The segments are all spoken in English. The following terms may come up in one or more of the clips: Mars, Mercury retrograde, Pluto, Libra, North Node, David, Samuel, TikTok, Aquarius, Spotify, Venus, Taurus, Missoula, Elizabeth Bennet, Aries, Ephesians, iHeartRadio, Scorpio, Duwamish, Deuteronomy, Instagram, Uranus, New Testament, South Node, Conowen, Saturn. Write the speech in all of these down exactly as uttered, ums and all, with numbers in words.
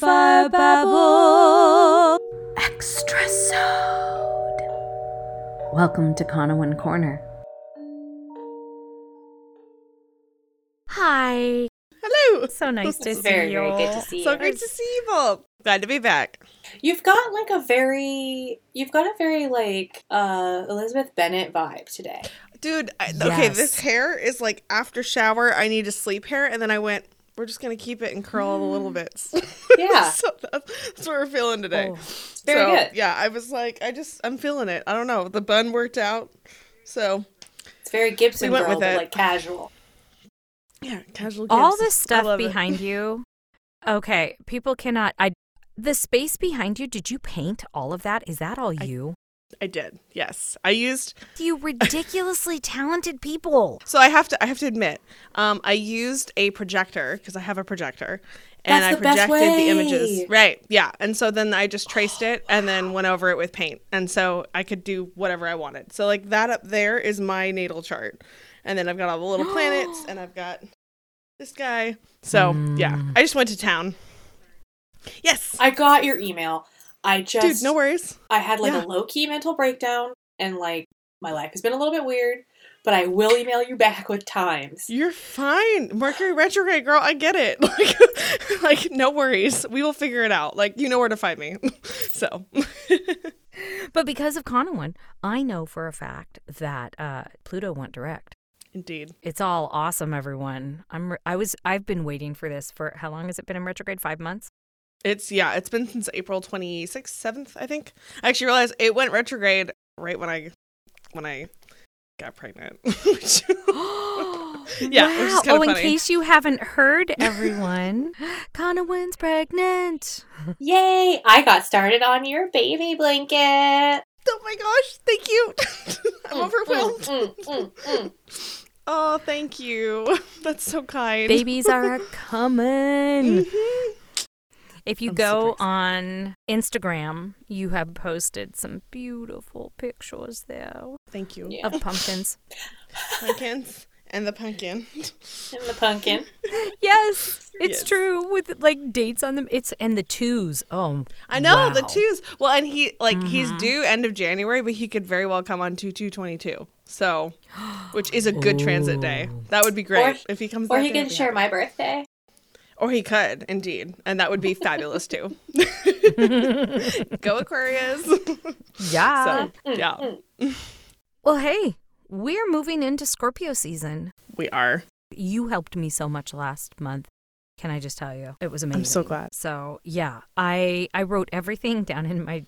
fire babble. Extra sode. Welcome to Conowen Corner. Hi. Hello. So nice to see very, you. Very good to see you. So great to see you all. Glad to be back. You've got like a very, you've got a very like uh, Elizabeth Bennet vibe today. Dude, I, yes. Okay, this hair is like after shower, I need to sleep hair. And then I went, we're just going to keep it and curl all the little bits. Yeah. So that's, that's what we're feeling today. Oh, very so, good. Yeah, I was like, I just, I'm feeling it. I don't know. The bun worked out. So. It's very Gibson we girl, but it. Like casual. Yeah, casual Gibson. All this stuff behind it. You. Okay, people cannot. I. The space behind you, did you paint all of that? Is that all you? I, I did, yes. I used... You ridiculously talented people. So I have to I have to admit, um, I used a projector, because I have a projector, and I projected the images. Right, yeah. And so then I just traced it and then went over it with paint. And so I could do whatever I wanted. So like that up there is my natal chart. And then I've got all the little planets, and I've got this guy. So mm. yeah, I just went to town. Yes. I got your email. I just... Dude, no worries. I had like yeah. a low-key mental breakdown, and like my life has been a little bit weird, but I will email you back with times. You're fine. Mercury retrograde, girl. I get it. Like, like no worries. We will figure it out. Like, you know where to find me. So... But because of Conowen, I know for a fact that uh, Pluto went direct. Indeed. It's all awesome, everyone. I'm re- I was I've been waiting for this for how long has it been in retrograde? Five months? It's, yeah, it's been since April twenty-sixth, seventh, I think. I actually realized it went retrograde right when I when I got pregnant. Which, yeah, wow. Which is kind of oh, funny. In case you haven't heard, everyone, Conowen's pregnant. Yay! I got started on your baby blanket. Oh my gosh, thank you. I'm mm, overwhelmed. Mm, mm, mm, mm. Oh, thank you. That's so kind. Babies are coming. Mm-hmm. If you I'm go on Instagram, you have posted some beautiful pictures there. Thank you. Yeah. Of pumpkins. Pumpkins and the pumpkin. And the pumpkin. Yes, it's yes. true with like dates on them. It's and the twos. Oh, I know wow. the twos. Well, and he like mm-hmm. he's due end of January, but he could very well come on two two twenty-two. So, which is a good Ooh. Transit day. That would be great or, if he comes. Or he can share happy. My birthday. Or he could, indeed. And that would be fabulous, too. Go Aquarius. Yeah. So, yeah. Well, hey, we're moving into Scorpio season. We are. You helped me so much last month. Can I just tell you? It was amazing. I'm so glad. So, yeah. I, I wrote everything down in my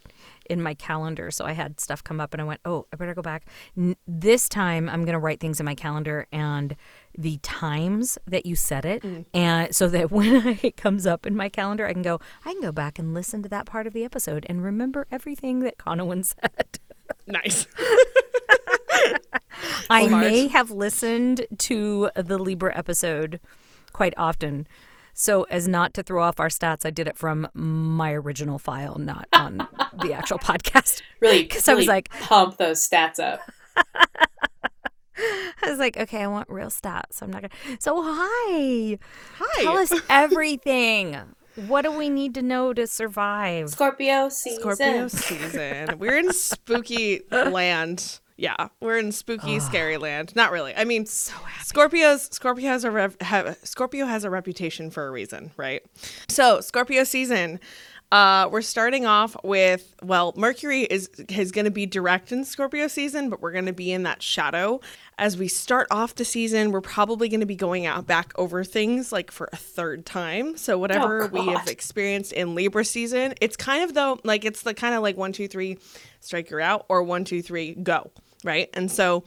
in my calendar. So I had stuff come up and I went, oh, I better go back. N- this time I'm going to write things in my calendar and the times that you said it mm. and so that when I, it comes up in my calendar, I can go, I can go back and listen to that part of the episode and remember everything that Conowen said. Nice. I Smart. May have listened to the Libra episode quite often. So as not to throw off our stats, I did it from my original file, not on the actual podcast. Really, because really I was like, pump those stats up. I was like, okay, I want real stats. So I'm not gonna. So hi, hi. Tell us everything. What do we need to know to survive? Scorpio season. Scorpio season. We're in spooky land. Yeah, we're in spooky, oh. scary land. Not really. I mean, so Scorpios. Scorpio has a rev- have, Scorpio has a reputation for a reason, right? So Scorpio season. Uh, we're starting off with, well, Mercury is, is going to be direct in Scorpio season, but we're going to be in that shadow. As we start off the season, we're probably going to be going out back over things like for a third time. So whatever oh, God. we have experienced in Libra season, it's kind of though, like it's the kind of like one, two, three, strike her out or one, two, three, go. Right. And so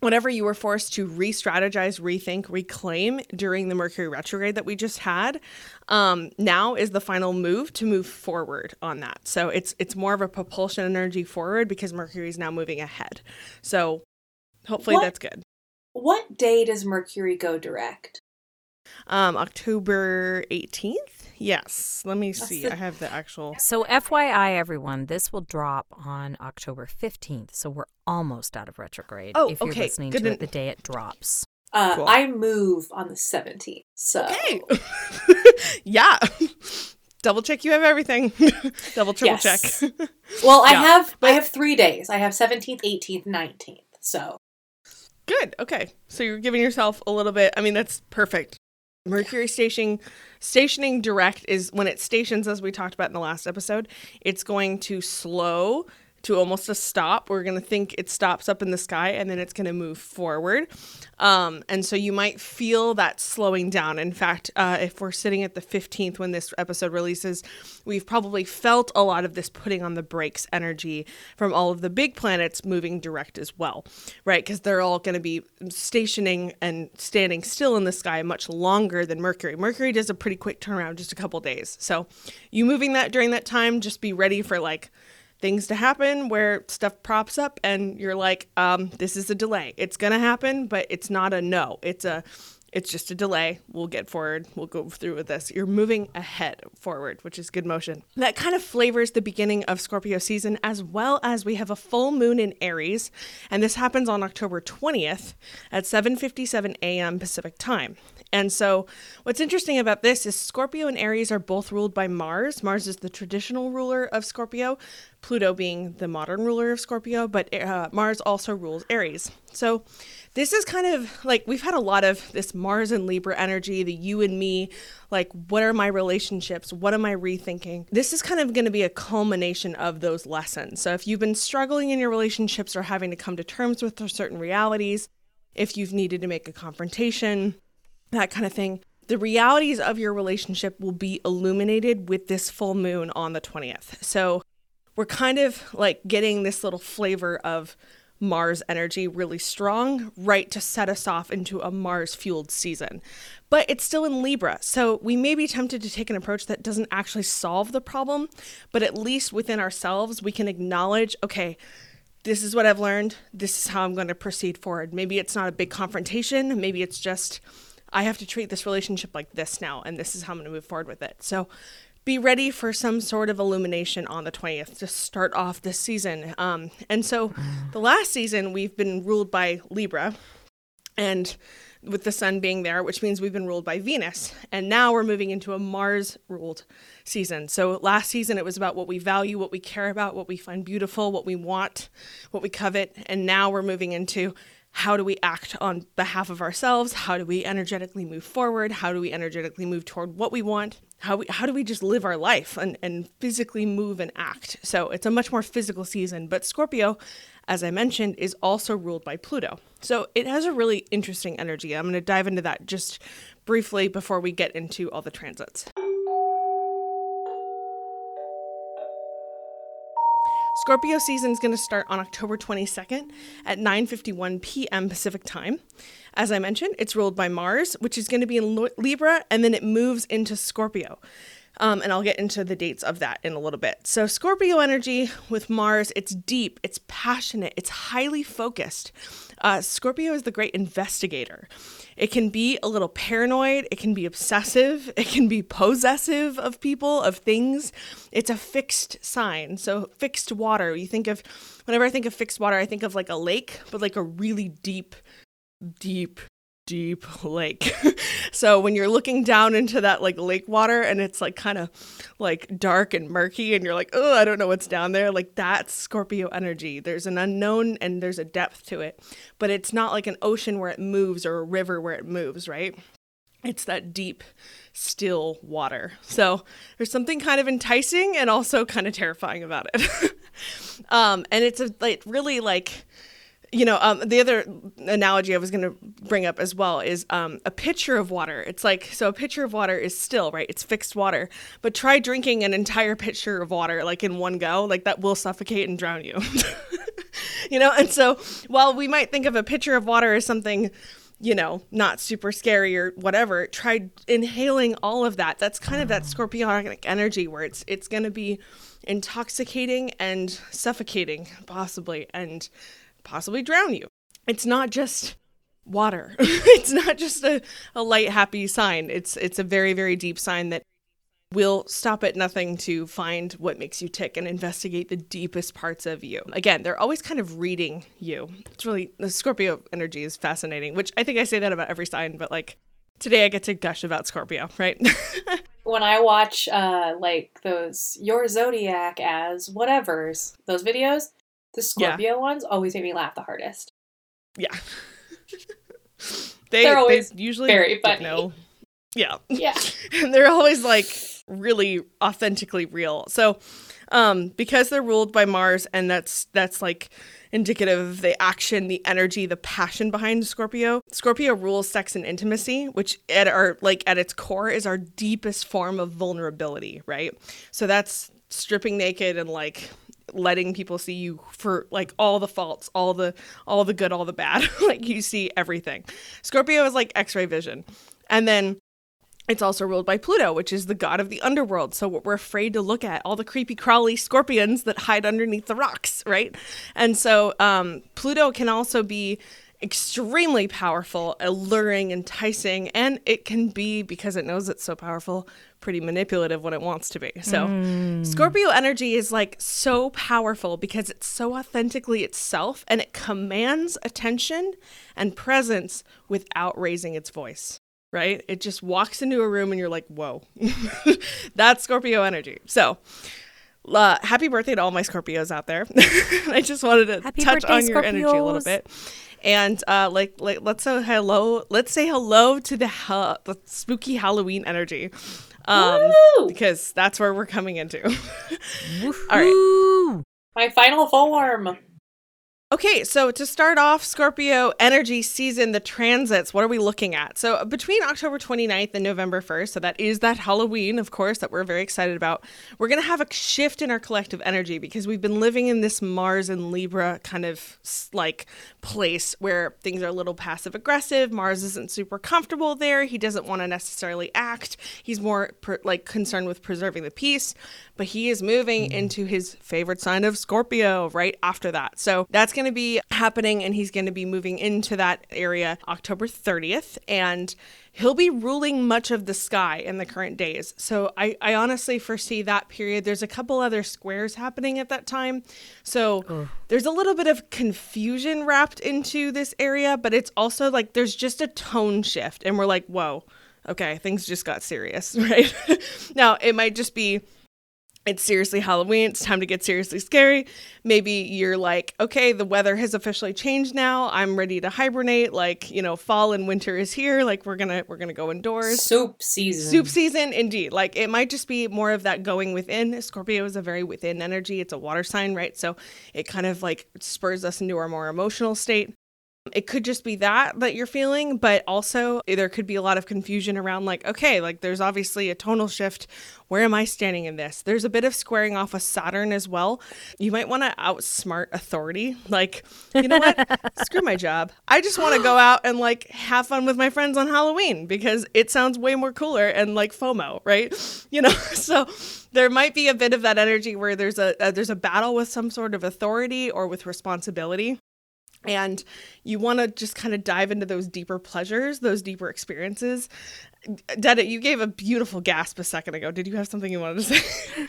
whenever you were forced to re-strategize, rethink, reclaim during the Mercury retrograde that we just had, um, now is the final move to move forward on that. So it's it's more of a propulsion energy forward because Mercury is now moving ahead. So hopefully what, that's good. What day does Mercury go direct? Um, October eighteenth? Yes. Let me see. The- I have the actual. So F Y I, everyone, this will drop on October fifteenth. So we're almost out of retrograde. Oh, if you're okay. listening good to it the day it drops. Uh, cool. I move on the seventeenth. So. Okay. Yeah. double check you have everything. Double triple yes. check. Well, yeah. I have but- I have three days. I have seventeenth, eighteenth, nineteenth. So good. Okay. So you're giving yourself a little bit. I mean, that's perfect. Mercury stationing, stationing direct is when it stations, as we talked about in the last episode, it's going to slow to almost a stop. We're going to think it stops up in the sky and then it's going to move forward. Um, and so you might feel that slowing down. In fact, uh, if we're sitting at the fifteenth when this episode releases, we've probably felt a lot of this putting on the brakes energy from all of the big planets moving direct as well, right? Because they're all going to be stationing and standing still in the sky much longer than Mercury. Mercury does a pretty quick turnaround, just a couple days. So you moving that during that time, just be ready for like things to happen where stuff props up and you're like, um, this is a delay. It's going to happen, but it's not a no. It's a, it's just a delay. We'll get forward. We'll go through with this. You're moving ahead forward, which is good motion. That kind of flavors the beginning of Scorpio season, as well as we have a full moon in Aries. And this happens on October twentieth at seven fifty-seven a.m. Pacific time. And so what's interesting about this is Scorpio and Aries are both ruled by Mars. Mars is the traditional ruler of Scorpio, Pluto being the modern ruler of Scorpio, but uh, Mars also rules Aries. So this is kind of like, we've had a lot of this Mars and Libra energy, the you and me, like what are my relationships? What am I rethinking? This is kind of going to be a culmination of those lessons. So if you've been struggling in your relationships or having to come to terms with certain realities, if you've needed to make a confrontation, that kind of thing, the realities of your relationship will be illuminated with this full moon on the twentieth. So we're kind of like getting this little flavor of Mars energy really strong, right, to set us off into a Mars-fueled season. But it's still in Libra, so we may be tempted to take an approach that doesn't actually solve the problem, but at least within ourselves, we can acknowledge, okay, this is what I've learned. This is how I'm going to proceed forward. Maybe it's not a big confrontation. Maybe it's just I have to treat this relationship like this now, and this is how I'm going to move forward with it. So be ready for some sort of illumination on the twentieth to start off this season. Um, and so the last season, we've been ruled by Libra, and with the sun being there, which means we've been ruled by Venus. And now we're moving into a Mars-ruled season. So last season, it was about what we value, what we care about, what we find beautiful, what we want, what we covet. And now we're moving into how do we act on behalf of ourselves? How do we energetically move forward? How do we energetically move toward what we want? How we, how do we just live our life and, and physically move and act? So it's a much more physical season. But Scorpio, as I mentioned, is also ruled by Pluto. So it has a really interesting energy. I'm going to dive into that just briefly before we get into all the transits. Scorpio season is going to start on October twenty-second at nine fifty-one p.m. Pacific time. As I mentioned, it's ruled by Mars, which is going to be in Libra, and then it moves into Scorpio. Um, and I'll get into the dates of that in a little bit. So Scorpio energy with Mars, it's deep, it's passionate, it's highly focused. Uh, Scorpio is the great investigator. It can be a little paranoid. It can be obsessive. It can be possessive of people, of things. It's a fixed sign. So fixed water, you think of, whenever I think of fixed water, I think of like a lake, but like a really deep, deep deep lake. So when you're looking down into that like lake water and it's like kind of like dark and murky and you're like, oh, I don't know what's down there. Like that's Scorpio energy. There's an unknown and there's a depth to it, but it's not like an ocean where it moves or a river where it moves, right? It's that deep, still water. So there's something kind of enticing and also kind of terrifying about it. um, and it's a, like really like, You know, um, the other analogy I was going to bring up as well is um, a pitcher of water. It's like, so a pitcher of water is still, right? It's fixed water. But try drinking an entire pitcher of water, like in one go, like that will suffocate and drown you. You know, and so while we might think of a pitcher of water as something, you know, not super scary or whatever, try inhaling all of that. That's kind of that Scorpionic energy where it's it's going to be intoxicating and suffocating, possibly, and possibly drown you. It's not just water. It's not just a, a light, happy sign. It's it's a very, very deep sign that will stop at nothing to find what makes you tick and investigate the deepest parts of you. Again, they're always kind of reading you. It's really, the Scorpio energy is fascinating, which I think I say that about every sign, but like today I get to gush about Scorpio, right? when I watch uh, like those Your Zodiac as whatever's, those videos, the Scorpio yeah. ones always make me laugh the hardest. Yeah. they, they're always they usually very funny. Know. Yeah. Yeah. And they're always like really authentically real. So um, because they're ruled by Mars, and that's that's like indicative of the action, the energy, the passion behind Scorpio. Scorpio rules sex and intimacy, which at our like at its core is our deepest form of vulnerability, right? So that's stripping naked and like letting people see you for like all the faults, all the all the good, all the bad. Like you see everything. Scorpio is like X-ray vision. And then it's also ruled by Pluto, which is the god of the underworld. So what we're afraid to look at, all the creepy crawly scorpions that hide underneath the rocks, right? And so um, Pluto can also be extremely powerful, alluring, enticing, and it can be, because it knows it's so powerful, pretty manipulative when it wants to be. So mm. Scorpio energy is like so powerful because it's so authentically itself, and it commands attention and presence without raising its voice. Right? It just walks into a room and you're like, whoa, that's Scorpio energy. So uh, happy birthday to all my Scorpios out there. I just wanted to happy touch birthday, on your Scorpios. Energy a little bit. And uh, like, like, let's say hello. Let's say hello to the, ha- the spooky Halloween energy, um, because that's where we're coming into. All right. My final form. Okay, so to start off Scorpio energy season, the transits, what are we looking at? So between October twenty-ninth and November first, so that is that Halloween, of course, that we're very excited about, we're going to have a shift in our collective energy because we've been living in this Mars and Libra kind of like place where things are a little passive aggressive. Mars isn't super comfortable there. He doesn't want to necessarily act. He's more per, like concerned with preserving the peace, but he is moving into his favorite sign of Scorpio right after that. So that's going to be happening, and he's going to be moving into that area October thirtieth, and he'll be ruling much of the sky in the current days. So I, I honestly foresee that period. There's a couple other squares happening at that time. So oh. there's a little bit of confusion wrapped into this area, but it's also like there's just a tone shift, and we're like, whoa, okay, things just got serious, right? Now, it might just be it's seriously Halloween. It's time to get seriously scary. Maybe you're like, okay, the weather has officially changed now. I'm ready to hibernate. Like, you know, fall and winter is here. Like we're going to, we're going to go indoors. Soup season. Soup season, indeed. Like it might just be more of that going within. Scorpio is a very within energy. It's a water sign, right? So it kind of like spurs us into our more emotional state. It could just be that that you're feeling, but also there could be a lot of confusion around like, okay, like there's obviously a tonal shift. Where am I standing in this? There's a bit of squaring off with Saturn as well. You might want to outsmart authority. Like, you know what? Screw my job. I just want to go out and like have fun with my friends on Halloween because it sounds way more cooler and like FOMO, right? You know, so there might be a bit of that energy where there's a, a there's a battle with some sort of authority or with responsibility. And you want to just kind of dive into those deeper pleasures, those deeper experiences. Detta, you gave a beautiful gasp a second ago. Did you have something you wanted to say?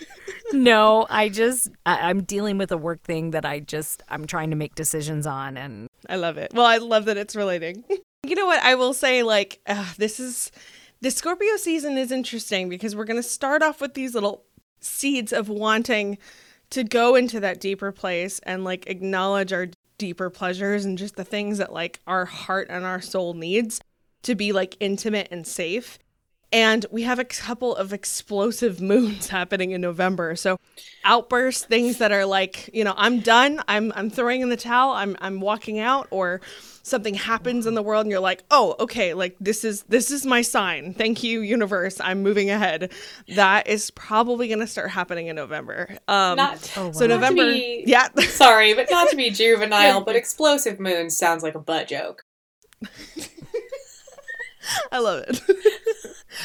No, I just, I, I'm dealing with a work thing that I just, I'm trying to make decisions on. And I love it. Well, I love that it's relating. You know what? I will say like, uh, this is, the Scorpio season is interesting because we're going to start off with these little seeds of wanting to go into that deeper place and like acknowledge our deeper pleasures and just the things that like our heart and our soul needs to be like intimate and safe. And we have a couple of explosive moons happening in November. So outbursts, things that are like, you know, I'm done. I'm I'm throwing in the towel. I'm I'm walking out, or something happens in the world and you're like, oh, okay, like this is this is my sign. Thank you, universe. I'm moving ahead. That is probably going to start happening in November. Um, not, oh, wow. So November, not to be, yeah. Sorry, but not to be juvenile, but explosive moon sounds like a butt joke. I love it.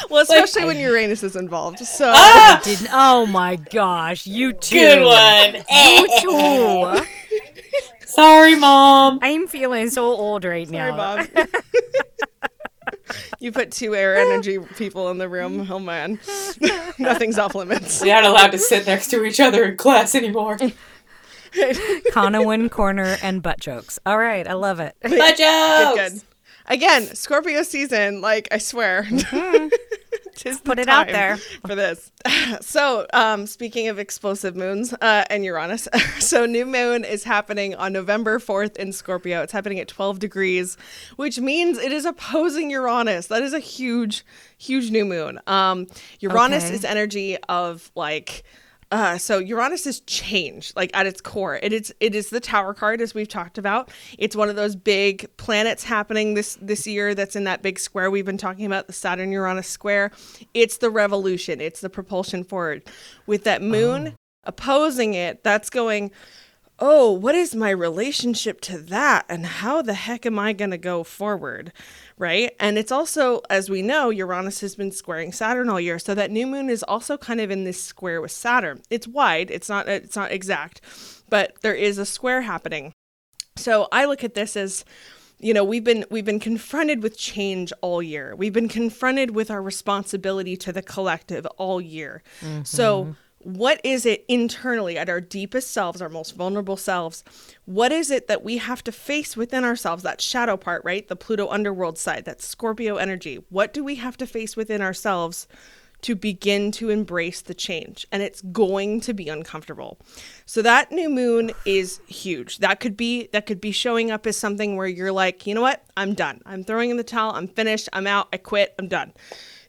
Well, especially like, when Uranus is involved. So ah! I didn't, oh my gosh, you too. Good one. You too. Sorry, Mom. I'm feeling so old right Sorry, now. Sorry, Bob. You put two air energy people in the room. Oh, man. Nothing's off limits. We aren't allowed to sit next to each other in class anymore. Conowen, corner, and butt jokes. All right, I love it. Butt jokes! Good, good. Again, Scorpio season, like, I swear. Mm-hmm. Put it out there for this. So, um, speaking of explosive moons uh, and Uranus, so new moon is happening on November fourth in Scorpio. It's happening at twelve degrees, which means it is opposing Uranus. That is a huge, huge new moon. Um, Uranus okay. is energy of like... Uh, so Uranus is change, like at its core. It is it is the Tower card, as we've talked about. It's one of those big planets happening this, this year that's in that big square we've been talking about, the Saturn-Uranus square. It's the revolution. It's the propulsion forward. With that moon oh. opposing it, that's going, oh, what is my relationship to that? And how the heck am I going to go forward? Right? And it's also, as we know, Uranus has been squaring Saturn all year. So that new moon is also kind of in this square with Saturn. It's wide. It's not, it's not exact, but there is a square happening. So I look at this as, you know, we've been, we've been confronted with change all year. We've been confronted with our responsibility to the collective all year. Mm-hmm. So what is it internally at our deepest selves, our most vulnerable selves? What is it that we have to face within ourselves? That shadow part, right? The Pluto underworld side, that Scorpio energy. What do we have to face within ourselves to begin to embrace the change? And it's going to be uncomfortable. So that new moon is huge. That could be, that could be showing up as something where you're like, you know what? I'm done. I'm throwing in the towel. I'm finished. I'm out. I quit. I'm done.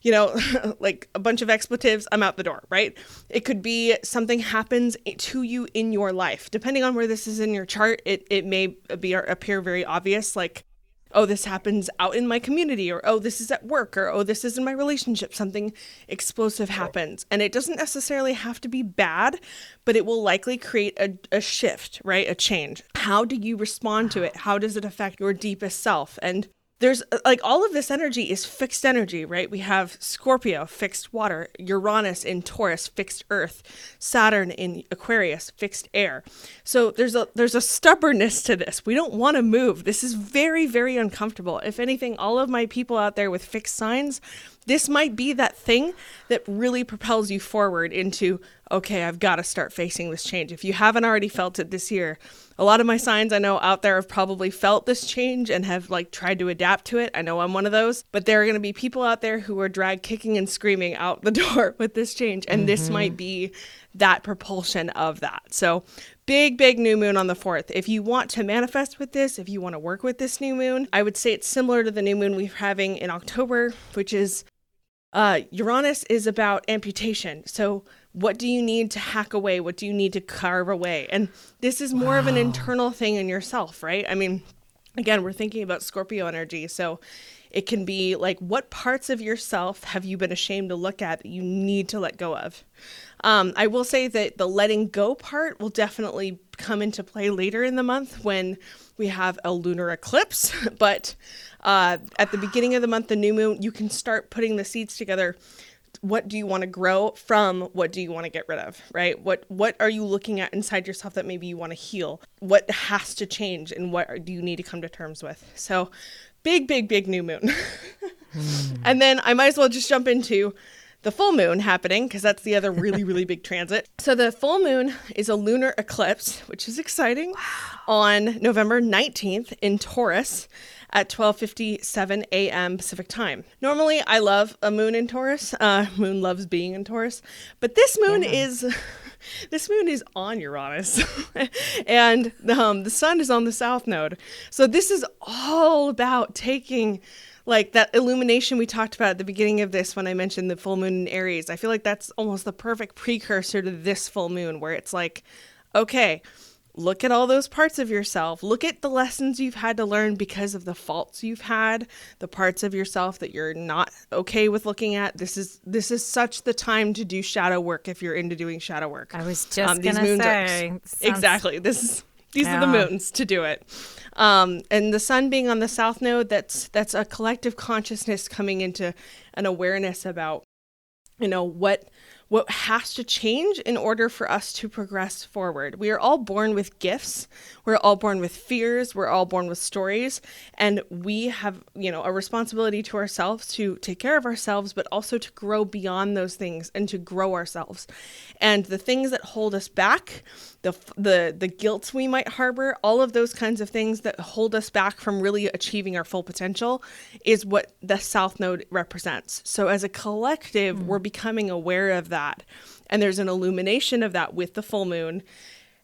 You know, like a bunch of expletives, I'm out the door, right? It could be something happens to you in your life. Depending on where this is in your chart, it, it may be appear very obvious, like, oh, this happens out in my community, or oh, this is at work, or oh, this is in my relationship. Something explosive happens. And it doesn't necessarily have to be bad, but it will likely create a, a shift, right? A change. How do you respond to it? How does it affect your deepest self? And there's like all of this energy is fixed energy, right? We have Scorpio, fixed water, Uranus in Taurus, fixed earth, Saturn in Aquarius, fixed air. So there's a there's a stubbornness to this. We don't want to move. This is very, very uncomfortable. If anything, all of my people out there with fixed signs, this might be that thing that really propels you forward into, okay, I've got to start facing this change. If you haven't already felt it this year, a lot of my signs I know out there have probably felt this change and have like tried to adapt to it. I know I'm one of those, but there are going to be people out there who are dragged kicking and screaming out the door with this change. And mm-hmm. this might be that propulsion of that. So big, big new moon on the fourth. If you want to manifest with this, if you want to work with this new moon, I would say it's similar to the new moon we're having in October, which is uh, Uranus is about amputation. So what do you need to hack away? What do you need to carve away? And this is more wow. of an internal thing in yourself, right? I mean, again, we're thinking about Scorpio energy. So it can be like, what parts of yourself have you been ashamed to look at that you need to let go of? Um, I will say that the letting go part will definitely come into play later in the month when we have a lunar eclipse. But uh, at the beginning of the month, the new moon, you can start putting the seeds together. What do you want to grow from? What do you want to get rid of, right? What what are you looking at inside yourself that maybe you want to heal? What has to change and what do you need to come to terms with? So big, big, big new moon. mm. And then I might as well just jump into the full moon happening because that's the other really, really big transit. So the full moon is a lunar eclipse, which is exciting, wow. on November nineteenth in Taurus at twelve fifty-seven a.m. Pacific time. Normally, I love a moon in Taurus. Uh, moon loves being in Taurus. But this moon yeah. is this moon is on Uranus. And um, the sun is on the South Node. So this is all about taking like that illumination we talked about at the beginning of this when I mentioned the full moon in Aries. I feel like that's almost the perfect precursor to this full moon where it's like, okay, look at all those parts of yourself. Look at the lessons you've had to learn because of the faults you've had, the parts of yourself that you're not okay with looking at. This is this is such the time to do shadow work if you're into doing shadow work. I was just um, going to say. Are, sounds... Exactly. This is, these yeah. are the moons to do it. Um, and the sun being on the South Node, that's that's a collective consciousness coming into an awareness about, you know, what... what has to change in order for us to progress forward. We are all born with gifts. We're all born with fears. We're all born with stories. And we have, you know, a responsibility to ourselves to take care of ourselves, but also to grow beyond those things and to grow ourselves. And the things that hold us back, the the the guilt we might harbor, all of those kinds of things that hold us back from really achieving our full potential is what the South Node represents. So as a collective, mm. we're becoming aware of that. And there's an illumination of that with the full moon.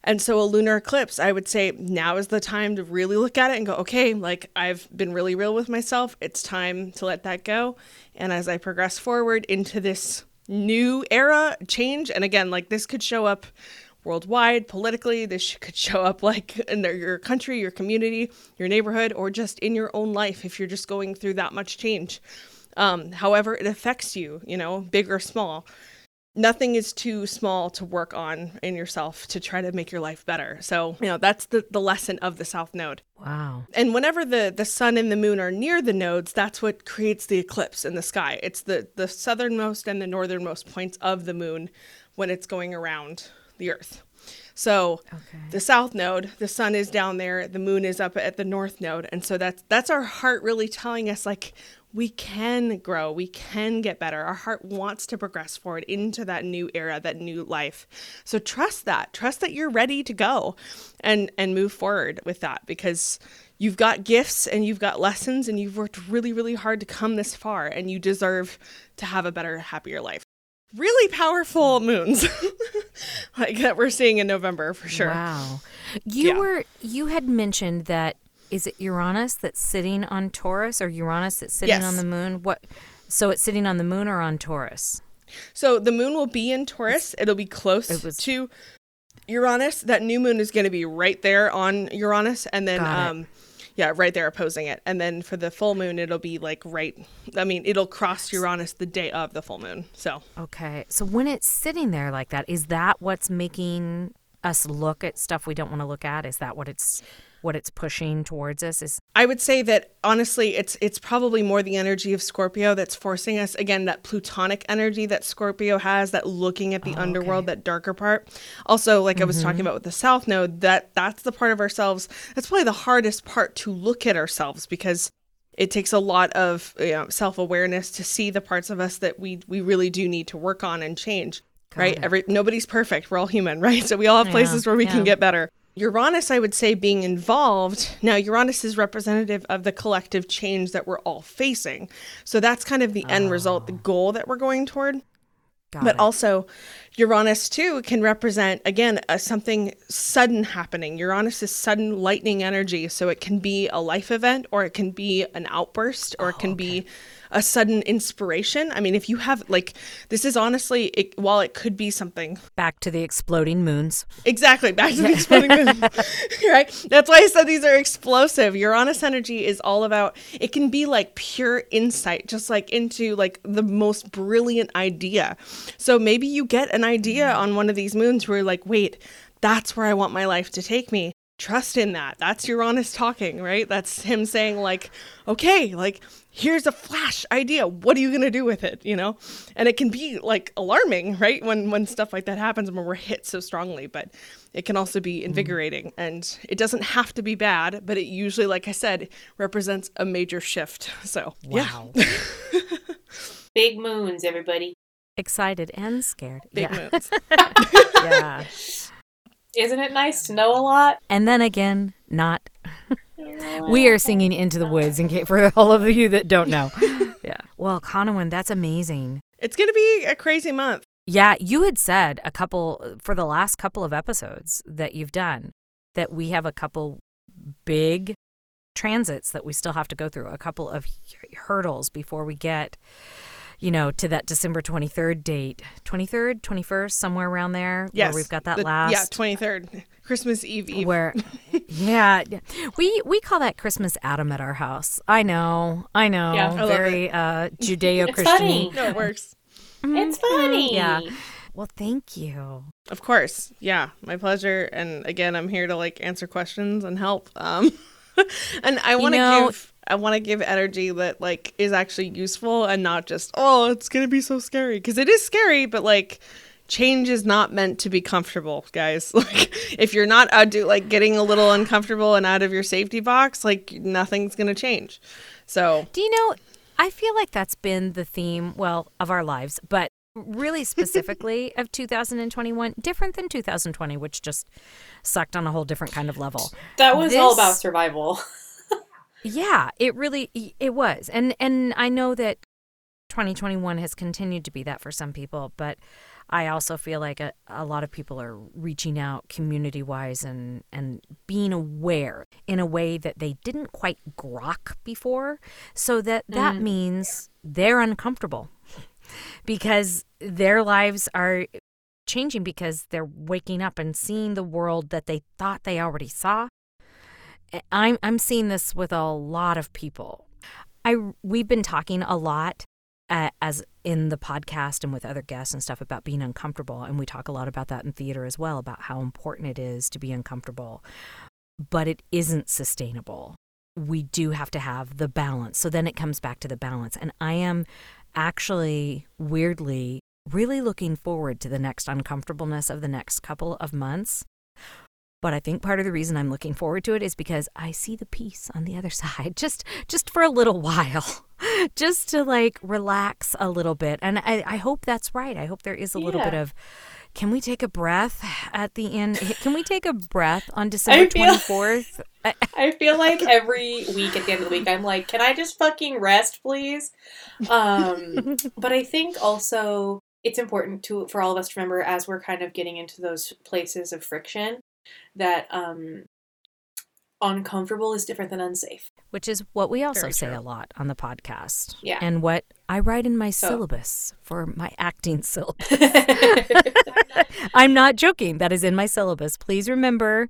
And so a lunar eclipse, I would say now is the time to really look at it and go, okay, like I've been really real with myself. It's time to let that go. And as I progress forward into this new era, change, and again, like this could show up worldwide, politically, this could show up like in your country, your community, your neighborhood, or just in your own life if you're just going through that much change. Um, however, it affects you, you know, big or small. Nothing is too small to work on in yourself to try to make your life better. So, you know, that's the, the lesson of the South Node. Wow. And whenever the, the sun and the moon are near the nodes, that's what creates the eclipse in the sky. It's the, the southernmost and the northernmost points of the moon when it's going around the earth. So okay. The South Node, the sun is down there, the moon is up at the North Node. And so that's, that's our heart really telling us like, we can grow, we can get better. Our heart wants to progress forward into that new era, that new life. So trust that, trust that you're ready to go and, and move forward with that because you've got gifts and you've got lessons and you've worked really, really hard to come this far and you deserve to have a better, happier life. Really powerful moons like that we're seeing in November for sure. Wow. You yeah. were, you had mentioned that, is it Uranus that's sitting on Taurus or Uranus that's sitting yes. on the moon? What? So it's sitting on the moon or on Taurus? So the moon will be in Taurus. It'll be close it was, to Uranus. That new moon is going to be right there on Uranus. And then, um, yeah, right there opposing it. And then for the full moon, it'll be like right, I mean, it'll cross Uranus the day of the full moon. So. Okay. So when it's sitting there like that, is that what's making us look at stuff we don't want to look at? Is that what it's... what it's pushing towards us is... I would say that, honestly, it's it's probably more the energy of Scorpio that's forcing us, again, that plutonic energy that Scorpio has, that looking at the oh, underworld, okay. that darker part. Also, like mm-hmm. I was talking about with the South Node, that that's the part of ourselves, that's probably the hardest part to look at ourselves because it takes a lot of you know, self-awareness to see the parts of us that we, we really do need to work on and change, Got right? It. Every Nobody's perfect. We're all human, right? So we all have places yeah, where we yeah. can get better. Uranus, I would say, being involved. Now, Uranus is representative of the collective change that we're all facing. So that's kind of the oh. end result, the goal that we're going toward. Got but it. Also, Uranus, too, can represent, again, a, something sudden happening. Uranus is sudden lightning energy. So it can be a life event or it can be an outburst or oh, it can okay. be a sudden inspiration. I mean, if you have like, this is honestly, it, while it could be something. Back to the exploding moons. Exactly. Back to the exploding moons. Right? That's why I said these are explosive. Uranus energy is all about, it can be like pure insight, just like into like the most brilliant idea. So maybe you get an idea on one of these moons where you're like, wait, that's where I want my life to take me. Trust in that. That's Uranus talking, right? That's him saying like, okay, like here's a flash idea. What are you going to do with it? You know, and it can be like alarming, right? When, when stuff like that happens when we're hit so strongly, but it can also be invigorating and it doesn't have to be bad, but it usually, like I said, represents a major shift. So wow. yeah. Big moons, everybody. Excited and scared. Big yeah. moons. yeah. Isn't it nice to know a lot? And then again, not. We are singing Into the Woods in case, for all of you that don't know. Yeah. Well, Conowen, that's amazing. It's going to be a crazy month. Yeah. You had said a couple, for the last couple of episodes that you've done, that we have a couple big transits that we still have to go through, a couple of hurdles before we get, you know, to that December twenty-third date, twenty-third, twenty-first, somewhere around there. Yes. Where we've got that the, last. Yeah, twenty-third, Christmas Eve Eve. Where, yeah. We we call that Christmas Adam at our house. I know, I know. Yeah, I Very uh, Judeo-Christian. No, it works. Mm-hmm. It's funny. Yeah. Well, thank you. Of course. Yeah, my pleasure. And again, I'm here to like answer questions and help. Um And I want to you know, give I want to give energy that like is actually useful and not just, oh, it's going to be so scary, because it is scary, but like change is not meant to be comfortable, guys. Like if you're not uh, do, like getting a little uncomfortable and out of your safety box, like nothing's going to change. So, do you know, I feel like that's been the theme, well, of our lives, but really specifically of two thousand twenty-one, different than two thousand twenty, which just sucked on a whole different kind of level. That was this, all about survival. Yeah, it really, it was. And and I know that twenty twenty-one has continued to be that for some people, but I also feel like a, a lot of people are reaching out community-wise and, and being aware in a way that they didn't quite grok before, so that that mm. means they're uncomfortable because their lives are changing, because they're waking up and seeing the world that they thought they already saw. I'm I'm seeing this with a lot of people. I we've been talking a lot uh, as in the podcast and with other guests and stuff about being uncomfortable, and we talk a lot about that in theater as well, about how important it is to be uncomfortable, but it isn't sustainable. We do have to have the balance. So then it comes back to the balance, and I am actually weirdly really looking forward to the next uncomfortableness of the next couple of months. But I think part of the reason I'm looking forward to it is because I see the peace on the other side, just just for a little while, just to like relax a little bit. And I, I hope that's right. I hope there is a yeah. little bit of, can we take a breath at the end? Can we take a breath on December twenty-fourth? I feel like every week at the end of the week, I'm like, can I just fucking rest, please? Um, but I think also it's important to for all of us to remember, as we're kind of getting into those places of friction, that um, uncomfortable is different than unsafe. Which is what we also Very say true. a lot on the podcast. Yeah. And what I write in my so. syllabus for my acting syllabus. I'm not joking. That is in my syllabus. Please remember,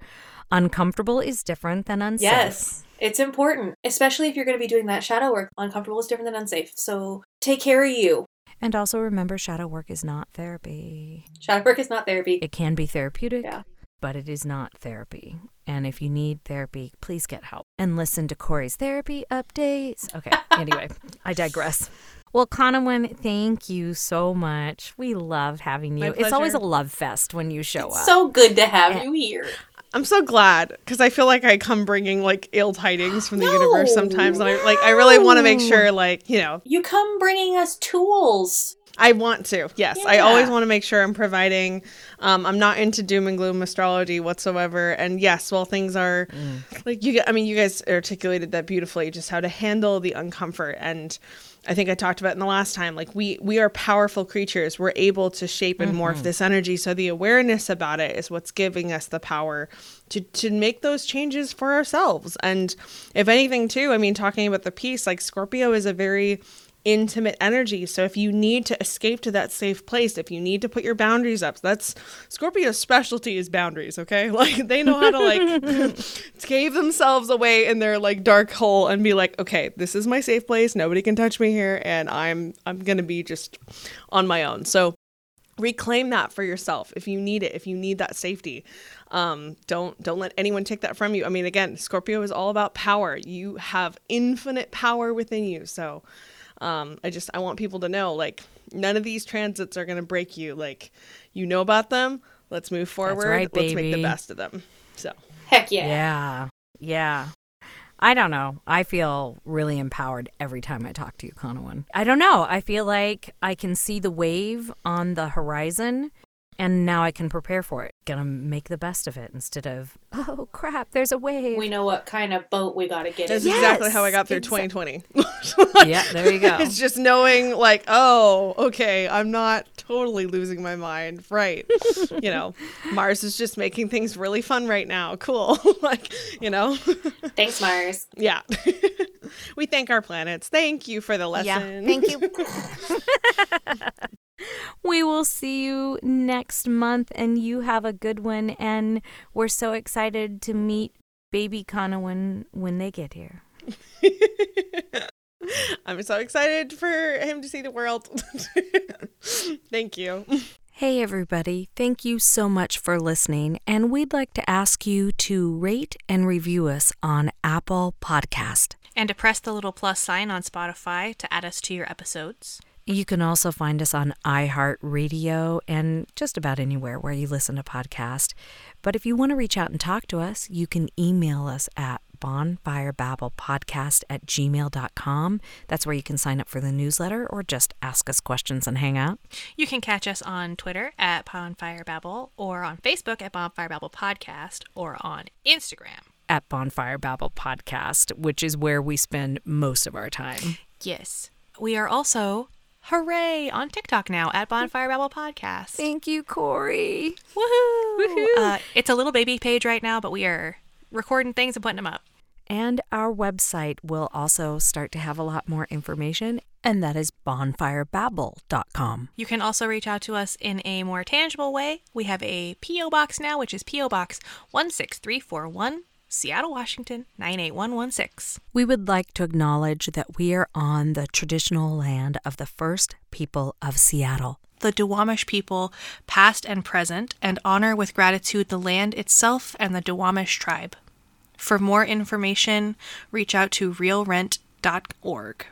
uncomfortable is different than unsafe. Yes, it's important. Especially if you're going to be doing that shadow work. Uncomfortable is different than unsafe. So take care of you. And also remember, shadow work is not therapy. Shadow work is not therapy. It can be therapeutic. Yeah. But it is not therapy. And if you need therapy, please get help. And listen to Corey's therapy updates. Okay, anyway, I digress. Well, Conowen, thank you so much. We love having you. It's always a love fest when you show it's up. It's so good to have and- you here. I'm so glad, because I feel like I come bringing like ill tidings from the no, universe sometimes. No. And I, like, I really want to make sure, like, you know. You come bringing us tools. I want to. Yes. Yeah. I always want to make sure I'm providing. Um, I'm not into doom and gloom astrology whatsoever. And yes, while things are mm. like you, I mean, you guys articulated that beautifully, just how to handle the uncomfort. And I think I talked about in the last time, like we, we are powerful creatures. We're able to shape and morph mm-hmm. this energy. So the awareness about it is what's giving us the power to, to make those changes for ourselves. And if anything too, I mean, talking about the peace, like Scorpio is a very intimate energy. So if you need to escape to that safe place, if you need to put your boundaries up, that's Scorpio's specialty is boundaries. Okay. Like they know how to like cave themselves away in their like dark hole and be like, okay, this is my safe place. Nobody can touch me here. And I'm, I'm going to be just on my own. So reclaim that for yourself. If you need it, if you need that safety, um, don't, don't let anyone take that from you. I mean, again, Scorpio is all about power. You have infinite power within you. So, Um, I just, I want people to know, like, none of these transits are going to break you. Like, you know about them. Let's move forward. That's right, baby. Let's make the best of them. So. Heck yeah. Yeah. Yeah. I don't know. I feel really empowered every time I talk to you, Conowen. I don't know. I feel like I can see the wave on the horizon, and now I can prepare for it. Gonna make the best of it instead of, oh crap, there's a wave. We know what kind of boat we gotta get in. That's yes, exactly how I got through exactly. twenty twenty. Yeah, there you go. It's just knowing like, oh, okay, I'm not totally losing my mind. Right. You know, Mars is just making things really fun right now. Cool. Like, you know. Thanks, Mars. Yeah. We thank our planets. Thank you for the lesson. Yeah, thank you. We will see you next month, and you have a good one, and we're so excited to meet baby Conowen when they get here. I'm so excited for him to see the world. Thank you. Hey everybody, thank you so much for listening, and we'd like to ask you to rate and review us on Apple Podcast. And to press the little plus sign on Spotify to add us to your episodes. You can also find us on iHeartRadio and just about anywhere where you listen to podcasts. But if you want to reach out and talk to us, you can email us at bonfirebabblepodcast at gmail dot com. That's where you can sign up for the newsletter or just ask us questions and hang out. You can catch us on Twitter at bonfirebabble, or on Facebook at bonfirebabblepodcast, or on Instagram at bonfirebabblepodcast, which is where we spend most of our time. Yes. We are also, hooray, on TikTok now at bonfirebabblepodcast. Thank you, Corey. Woohoo! Woohoo. Uh, it's a little baby page right now, but we are recording things and putting them up. And our website will also start to have a lot more information, and that is bonfire babble dot com. You can also reach out to us in a more tangible way. We have a P O box now, which is P O Box one six three four one, Seattle, Washington nine eight one one six. We would like to acknowledge that we are on the traditional land of the first people of Seattle, the Duwamish people, past and present, and honor with gratitude the land itself and the Duwamish tribe. For more information, reach out to real rent dot org.